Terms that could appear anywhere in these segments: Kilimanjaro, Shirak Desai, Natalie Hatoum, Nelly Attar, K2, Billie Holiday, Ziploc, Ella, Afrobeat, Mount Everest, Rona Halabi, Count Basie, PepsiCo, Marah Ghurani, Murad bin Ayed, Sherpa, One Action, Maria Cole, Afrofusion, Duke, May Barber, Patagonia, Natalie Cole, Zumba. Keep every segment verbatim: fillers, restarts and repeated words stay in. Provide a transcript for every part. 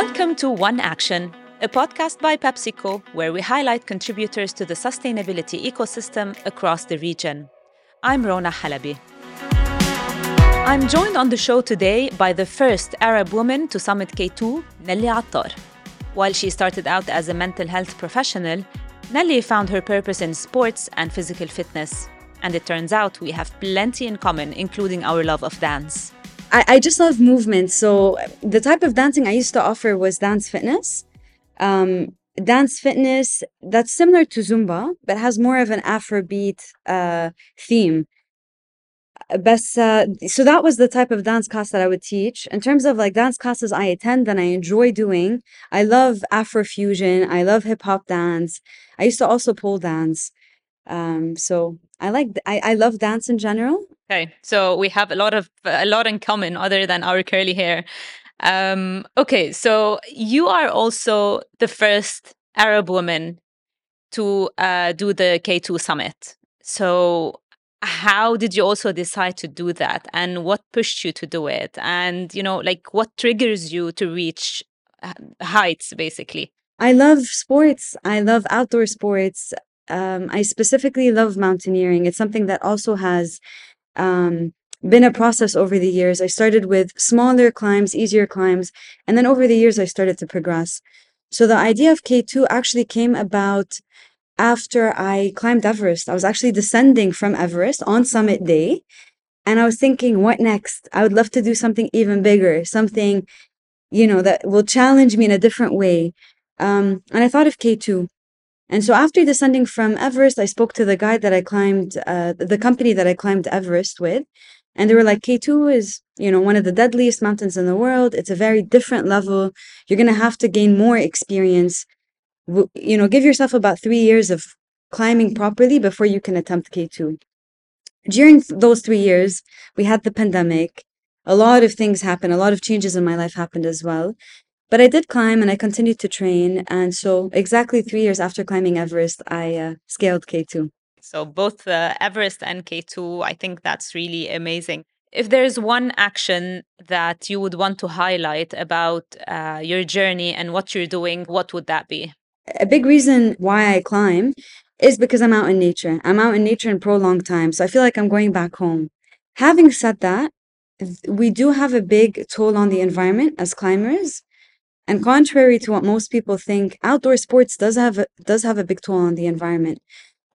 Welcome to One Action, a podcast by PepsiCo, where we highlight contributors to the sustainability ecosystem across the region. I'm Rona Halabi. I'm joined on the show today by the first Arab woman to summit K two, Nelly Attar. While she started out as a mental health professional, Nelly found her purpose in sports and physical fitness. And it turns out we have plenty in common, including our love of dance. I, I just love movement. So the type of dancing I used to offer was dance fitness. Um, dance fitness that's similar to Zumba, but has more of an Afrobeat uh, theme. But, uh, so that was the type of dance class that I would teach. In terms of like dance classes I attend and I enjoy doing, I love Afrofusion. I love hip hop dance. I used to also pole dance. Um, so I like, I, I love dance in general. Okay. So we have a lot of, a lot in common other than our curly hair. Um, okay. So you are also the first Arab woman to uh, do the K two summit. So how did you also decide to do that? And what pushed you to do it? And, you know, like what triggers you to reach heights, basically? I love sports. I love outdoor sports. Um, I specifically love mountaineering. It's something that also has um, been a process over the years. I started with smaller climbs, easier climbs, and then over the years, I started to progress. So the idea of K two actually came about after I climbed Everest. I was actually descending from Everest on summit day, and I was thinking, what next? I would love to do something even bigger, something, you know, that will challenge me in a different way. Um, and I thought of K two. And so after descending from Everest, I spoke to the guy that I climbed, uh, the company that I climbed Everest with. And they were like, K two is, you know, one of the deadliest mountains in the world. It's a very different level. You're going to have to gain more experience. You know, give yourself about three years of climbing properly before you can attempt K two. During those three years, we had the pandemic. A lot of things happened. A lot of changes in my life happened as well. But I did climb and I continued to train. And so exactly three years after climbing Everest, I uh, scaled K two. So both uh, Everest and K two, I think that's really amazing. If there's one action that you would want to highlight about uh, your journey and what you're doing, what would that be? A big reason why I climb is because I'm out in nature. I'm out in nature in prolonged time. So I feel like I'm going back home. Having said that, we do have a big toll on the environment as climbers. And contrary to what most people think, outdoor sports does have a, does have a big toll on the environment.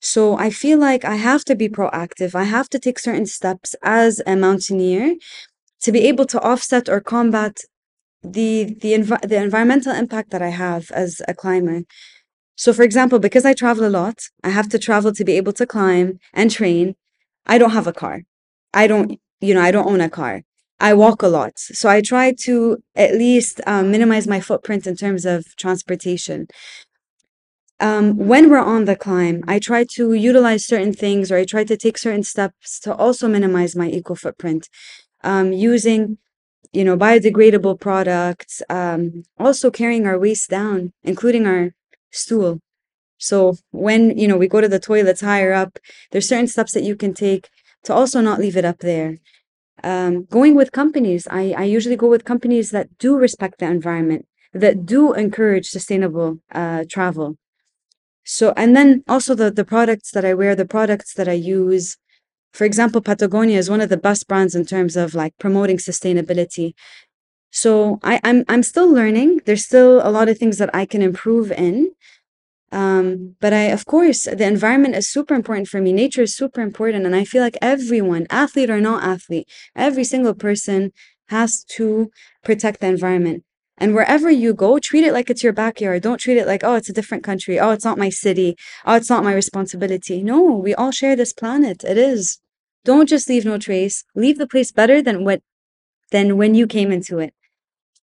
So I feel like I have to be proactive. I have to take certain steps as a mountaineer to be able to offset or combat the the, env- the environmental impact that I have as a climber. So for example, because I travel a lot, I have to travel to be able to climb and train. I don't have a car. I don't, you know, I don't own a car. I walk a lot. So I try to at least um, minimize my footprint in terms of transportation. Um, when we're on the climb, I try to utilize certain things or I try to take certain steps to also minimize my eco footprint um, using, you know, biodegradable products, um, also carrying our waste down, including our stool. So when, you know, we go to the toilets higher up, there's certain steps that you can take to also not leave it up there. Um, going with companies, I, I usually go with companies that do respect the environment, that do encourage sustainable uh, travel. So, and then also the, the products that I wear, the products that I use. For example, Patagonia is one of the best brands in terms of like promoting sustainability. So I, I'm I'm still learning. There's still a lot of things that I can improve in. Um, but I, of course, the environment is super important for me. Nature is super important. And I feel like everyone, athlete or not athlete, every single person has to protect the environment. And wherever you go, treat it like it's your backyard. Don't treat it like, oh, it's a different country. Oh, it's not my city. Oh, it's not my responsibility. No, we all share this planet. It is. Don't just leave no trace. Leave the place better than what, than when you came into it.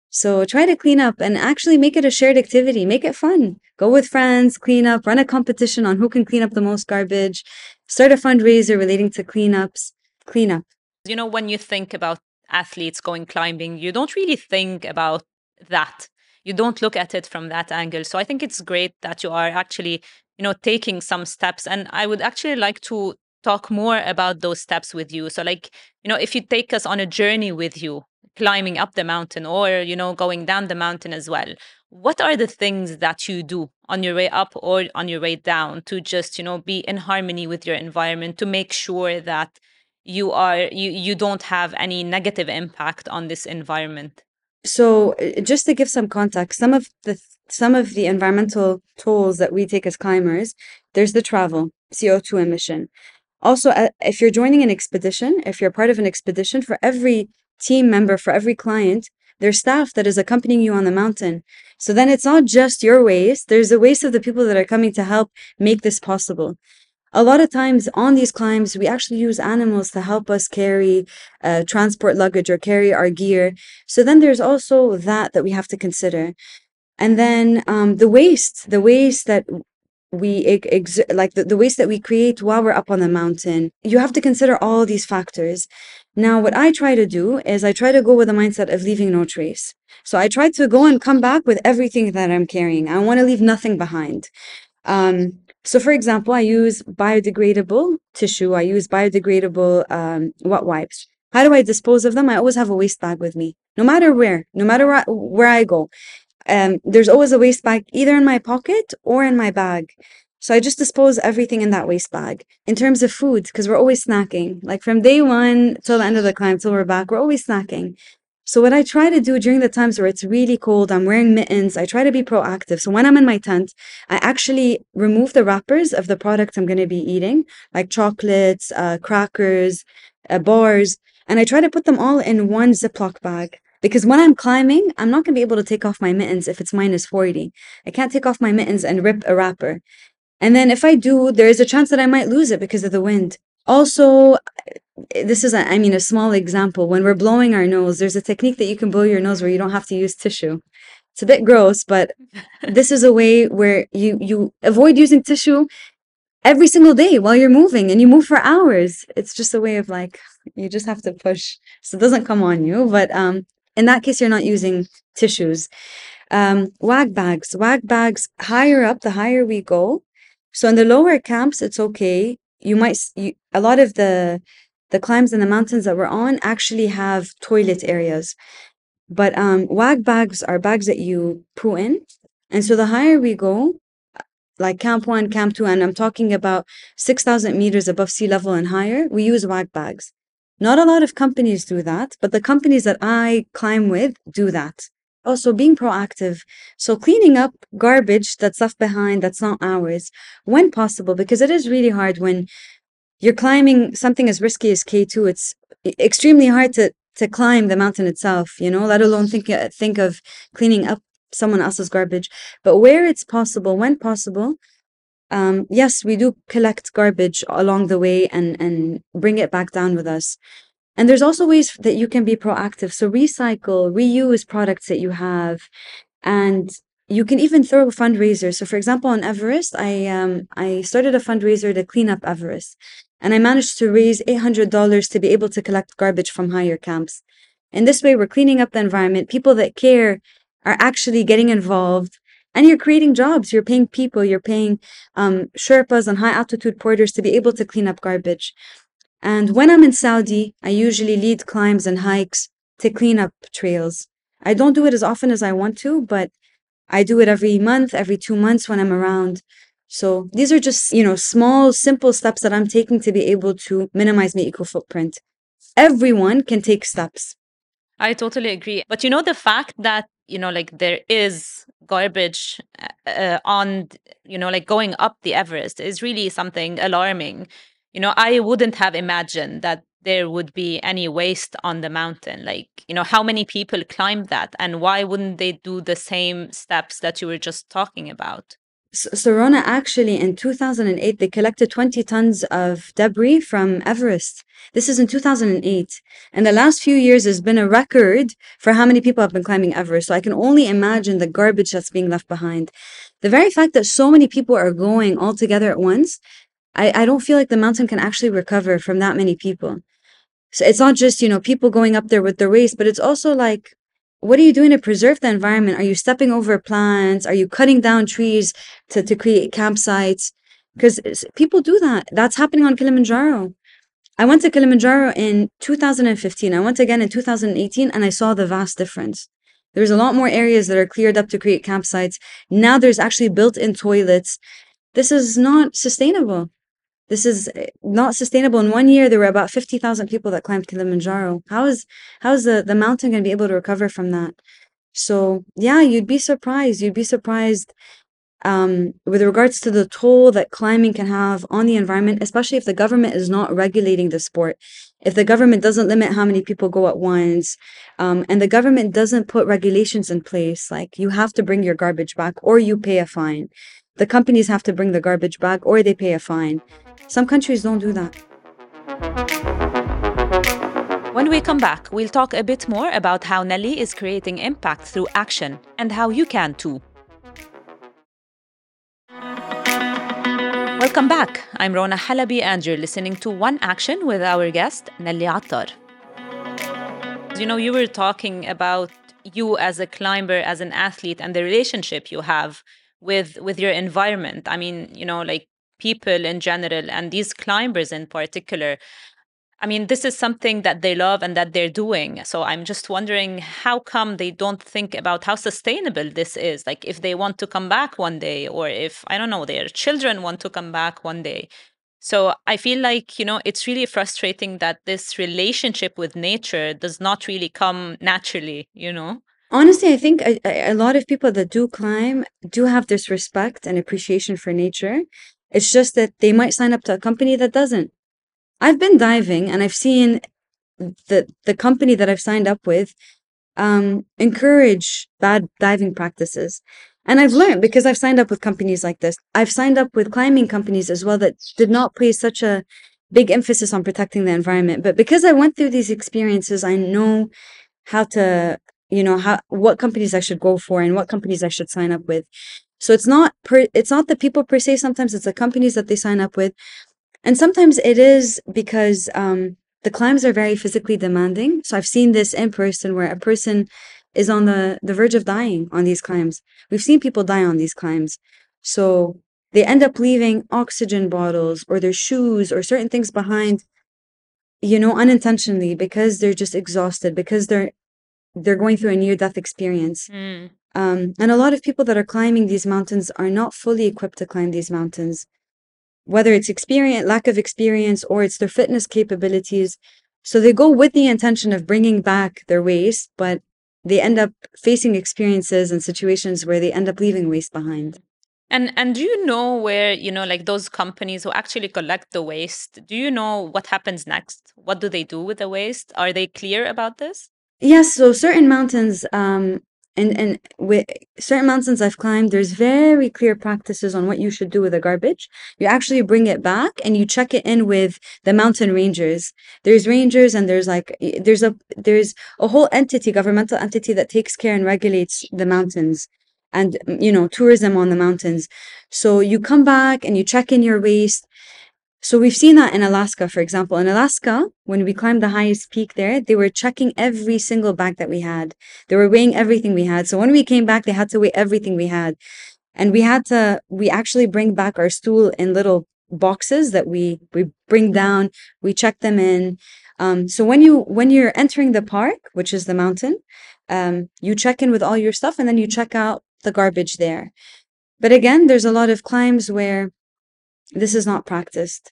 So try to clean up and actually make it a shared activity. Make it fun. Go with friends, clean up, run a competition on who can clean up the most garbage. Start a fundraiser relating to cleanups. Clean up. You know, when you think about athletes going climbing, you don't really think about that. You don't look at it from that angle. So I think it's great that you are actually, you know, taking some steps. And I would actually like to talk more about those steps with you. So like, you know, if you take us on a journey with you, climbing up the mountain or, you know, going down the mountain as well. What are the things that you do on your way up or on your way down to just, you know, be in harmony with your environment to make sure that you are you, you don't have any negative impact on this environment? So just to give some context, some of the some of the environmental tolls that we take as climbers, there's the travel, C O two emission. Also, if you're joining an expedition, if you're part of an expedition, for every team member, for every client, there's staff that is accompanying you on the mountain. So then it's not just your waste. There's the waste of the people that are coming to help make this possible. A lot of times on these climbs, we actually use animals to help us carry uh, transport luggage or carry our gear. So then there's also that that we have to consider. And then um, the waste, the waste that... we ex- like the, the waste that we create while we're up on the mountain. You have to consider all these factors. Now, what I try to do is I try to go with the mindset of leaving no trace. So I try to go and come back with everything that I'm carrying. I want to leave nothing behind. Um, so for example, I use biodegradable tissue. I use biodegradable um, wet wipes. How do I dispose of them? I always have a waste bag with me, no matter where, no matter where, where I go. Um, there's always a waste bag either in my pocket or in my bag. So I just dispose everything in that waste bag. In terms of food, because we're always snacking. Like from day one till the end of the climb, till we're back, we're always snacking. So what I try to do during the times where it's really cold, I'm wearing mittens, I try to be proactive. So when I'm in my tent, I actually remove the wrappers of the products I'm going to be eating, like chocolates, uh, crackers, uh, bars, and I try to put them all in one Ziploc bag. Because when I'm climbing, I'm not going to be able to take off my mittens if it's minus forty. I can't take off my mittens and rip a wrapper. And then if I do, there is a chance that I might lose it because of the wind. Also, this is, a, I mean, a small example. When we're blowing our nose, there's a technique that you can blow your nose where you don't have to use tissue. It's a bit gross, but this is a way where you, you avoid using tissue every single day while you're moving, and you move for hours. It's just a way of like, you just have to push. So it doesn't come on you, but... um. In that case, you're not using tissues. Um, wag bags. Wag bags, higher up, the higher we go. So in the lower camps, it's okay. You might, you, a lot of the, the climbs in the mountains that we're on actually have toilet areas. But um, wag bags are bags that you poo in. And so the higher we go, like camp one, camp two, and I'm talking about six thousand meters above sea level and higher, we use wag bags. Not a lot of companies do that, but the companies that I climb with do that. Also being proactive. So cleaning up garbage that's left behind, that's not ours, when possible, because it is really hard when you're climbing something as risky as K two. It's extremely hard to, to climb the mountain itself, you know, let alone think, think of cleaning up someone else's garbage. But where it's possible, when possible, Um, yes, we do collect garbage along the way and, and bring it back down with us. And there's also ways that you can be proactive. So recycle, reuse products that you have. And you can even throw a fundraiser. So for example, on Everest, I um, I started a fundraiser to clean up Everest. And I managed to raise eight hundred dollars to be able to collect garbage from higher camps. And this way, we're cleaning up the environment. People that care are actually getting involved. And you're creating jobs, you're paying people, you're paying um, Sherpas and high altitude porters to be able to clean up garbage. And when I'm in Saudi, I usually lead climbs and hikes to clean up trails. I don't do it as often as I want to, but I do it every month, every two months when I'm around. So these are just, you know, small, simple steps that I'm taking to be able to minimize my eco footprint. Everyone can take steps. I totally agree. But you know, the fact that, you know, like there is garbage uh, on, you know, like going up the Everest is really something alarming. You know, I wouldn't have imagined that there would be any waste on the mountain. Like, you know, how many people climb that and why wouldn't they do the same steps that you were just talking about? So, so Rona, actually in two thousand eight, they collected twenty tons of debris from Everest. This is in two thousand eight. And the last few years has been a record for how many people have been climbing Everest. So I can only imagine the garbage that's being left behind. The very fact that so many people are going all together at once, I, I don't feel like the mountain can actually recover from that many people. So it's not just, you know, people going up there with their waste, but it's also like, what are you doing to preserve the environment? Are you stepping over plants? Are you cutting down trees to, to create campsites? Because people do that. That's happening on Kilimanjaro. I went to Kilimanjaro in two thousand fifteen. I went again in two thousand eighteen, and I saw the vast difference. There's a lot more areas that are cleared up to create campsites. Now there's actually built-in toilets. This is not sustainable. This is not sustainable. In one year, there were about fifty thousand people that climbed Kilimanjaro. How is how is the, the mountain going to be able to recover from that? So yeah, you'd be surprised. You'd be surprised um, with regards to the toll that climbing can have on the environment, especially if the government is not regulating the sport. If the government doesn't limit how many people go at once, um, and the government doesn't put regulations in place, like you have to bring your garbage back or you pay a fine. The companies have to bring the garbage back or they pay a fine. Some countries don't do that. When we come back, we'll talk a bit more about how Nelly is creating impact through action and how you can too. Welcome back. I'm Rona Halabi and you're listening to One Action with our guest, Nelly Attar. You know, you were talking about you as a climber, as an athlete, and the relationship you have with with your environment. I mean, you know, like people in general and these climbers in particular, I mean, this is something that they love and that they're doing. So I'm just wondering how come they don't think about how sustainable this is? Like if they want to come back one day, or if, I don't know, their children want to come back one day. So I feel like, you know, it's really frustrating that this relationship with nature does not really come naturally, you know? Honestly, I think a, a lot of people that do climb do have this respect and appreciation for nature. It's just that they might sign up to a company that doesn't. I've been diving and I've seen the, the company that I've signed up with um, encourage bad diving practices. And I've learned, because I've signed up with companies like this, I've signed up with climbing companies as well that did not place such a big emphasis on protecting the environment. But because I went through these experiences, I know how to... you know, how, what companies I should go for and what companies I should sign up with. So it's not per, it's not the people per se. Sometimes it's the companies that they sign up with. And sometimes it is because um, the climbs are very physically demanding. So I've seen this in person where a person is on the, the verge of dying on these climbs. We've seen people die on these climbs. So they end up leaving oxygen bottles or their shoes or certain things behind, you know, unintentionally, because they're just exhausted, because they're they're going through a near-death experience. Mm. Um, and a lot of people that are climbing these mountains are not fully equipped to climb these mountains, whether it's experience, lack of experience, or it's their fitness capabilities. So they go with the intention of bringing back their waste, but they end up facing experiences and situations where they end up leaving waste behind. And and do you know where, you know, like those companies who actually collect the waste, do you know what happens next? What do they do with the waste? Are they clear about this? Yes, so certain mountains, um, and and with certain mountains I've climbed, there's very clear practices on what you should do with the garbage. You actually bring it back and you check it in with the mountain rangers. There's rangers and there's like there's a there's a whole entity, governmental entity that takes care and regulates the mountains and, you know, tourism on the mountains. So you come back and you check in your waste. So we've seen that in Alaska, for example. In Alaska, when we climbed the highest peak there, they were checking every single bag that we had. They were weighing everything we had. So when we came back, they had to weigh everything we had. And we had to, we actually bring back our stool in little boxes that we, we bring down, we check them in. Um, so when you, when you're entering the park, which is the mountain, um, you check in with all your stuff and then you check out the garbage there. But again, there's a lot of climbs where this is not practiced.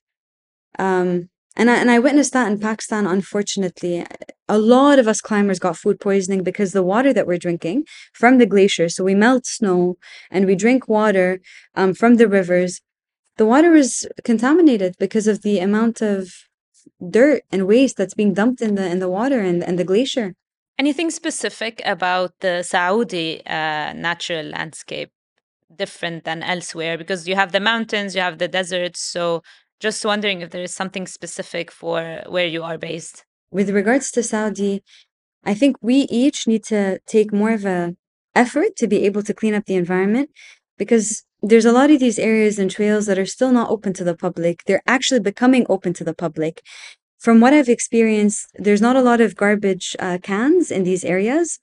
Um, and, I, and I witnessed that in Pakistan, unfortunately. A lot of us climbers got food poisoning because the water that we're drinking from the glaciers, so we melt snow and we drink water um, from the rivers. The water is contaminated because of the amount of dirt and waste that's being dumped in the in the water and, and the glacier. Anything specific about the Saudi uh, natural landscape different than elsewhere? Because you have the mountains, you have the deserts. So just wondering if there is something specific for where you are based. With regards to Saudi, I think we each need to take more of an effort to be able to clean up the environment, because there's a lot of these areas and trails that are still not open to the public. They're actually becoming open to the public. From what I've experienced, there's not a lot of garbage uh, cans in these areas.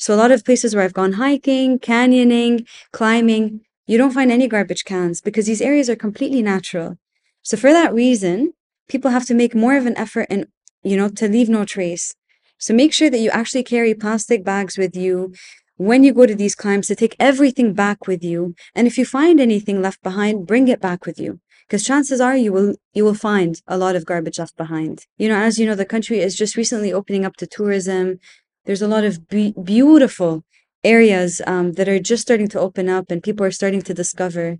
So a lot of places where I've gone hiking, canyoning, climbing, you don't find any garbage cans because these areas are completely natural. So for that reason, people have to make more of an effort and, you know, to leave no trace. So make sure that you actually carry plastic bags with you when you go to these climbs, to take everything back with you. And if you find anything left behind, bring it back with you, because chances are you will you will find a lot of garbage left behind. You know, as you know, the country is just recently opening up to tourism. There's a lot of be- beautiful areas um, that are just starting to open up and people are starting to discover.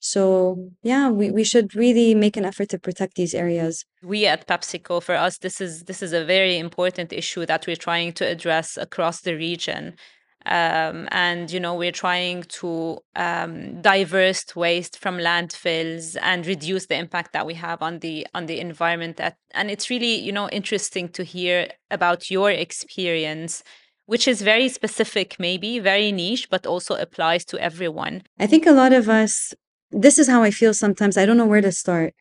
So yeah, we, we should really make an effort to protect these areas. We at PepsiCo, for us, this is this is a very important issue that we're trying to address across the region. Um, and, you know, we're trying to um, divert waste from landfills and reduce the impact that we have on the on the environment. That, and it's really, you know, interesting to hear about your experience, which is very specific, maybe very niche, but also applies to everyone. I think a lot of us, this is how I feel sometimes. I don't know where to start.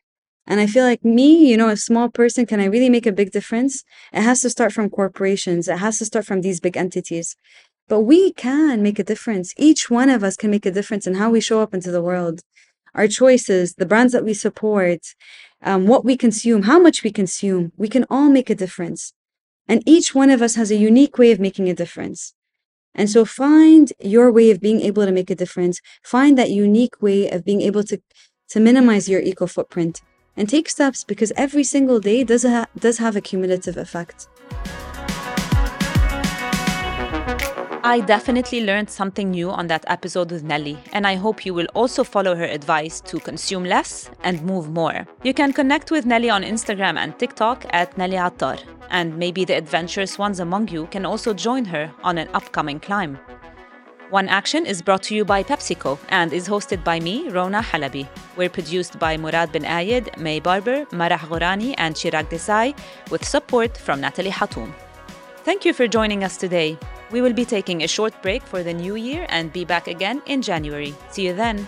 And I feel like me, you know, a small person, can I really make a big difference? It has to start from corporations. It has to start from these big entities. But we can make a difference. Each one of us can make a difference in how we show up into the world. Our choices, the brands that we support, um, what we consume, how much we consume. We can all make a difference. And each one of us has a unique way of making a difference. And so find your way of being able to make a difference. Find that unique way of being able to, to minimize your eco footprint and take steps, because every single day does, ha- does have a cumulative effect. I definitely learned something new on that episode with Nelly, and I hope you will also follow her advice to consume less and move more. You can connect with Nelly on Instagram and TikTok at Nelly Attar, and maybe the adventurous ones among you can also join her on an upcoming climb. One Action is brought to you by PepsiCo and is hosted by me, Rona Halabi. We're produced by Murad bin Ayed, May Barber, Marah Ghurani, and Shirak Desai, with support from Natalie Hatoum. Thank you for joining us today. We will be taking a short break for the new year and be back again in January. See you then.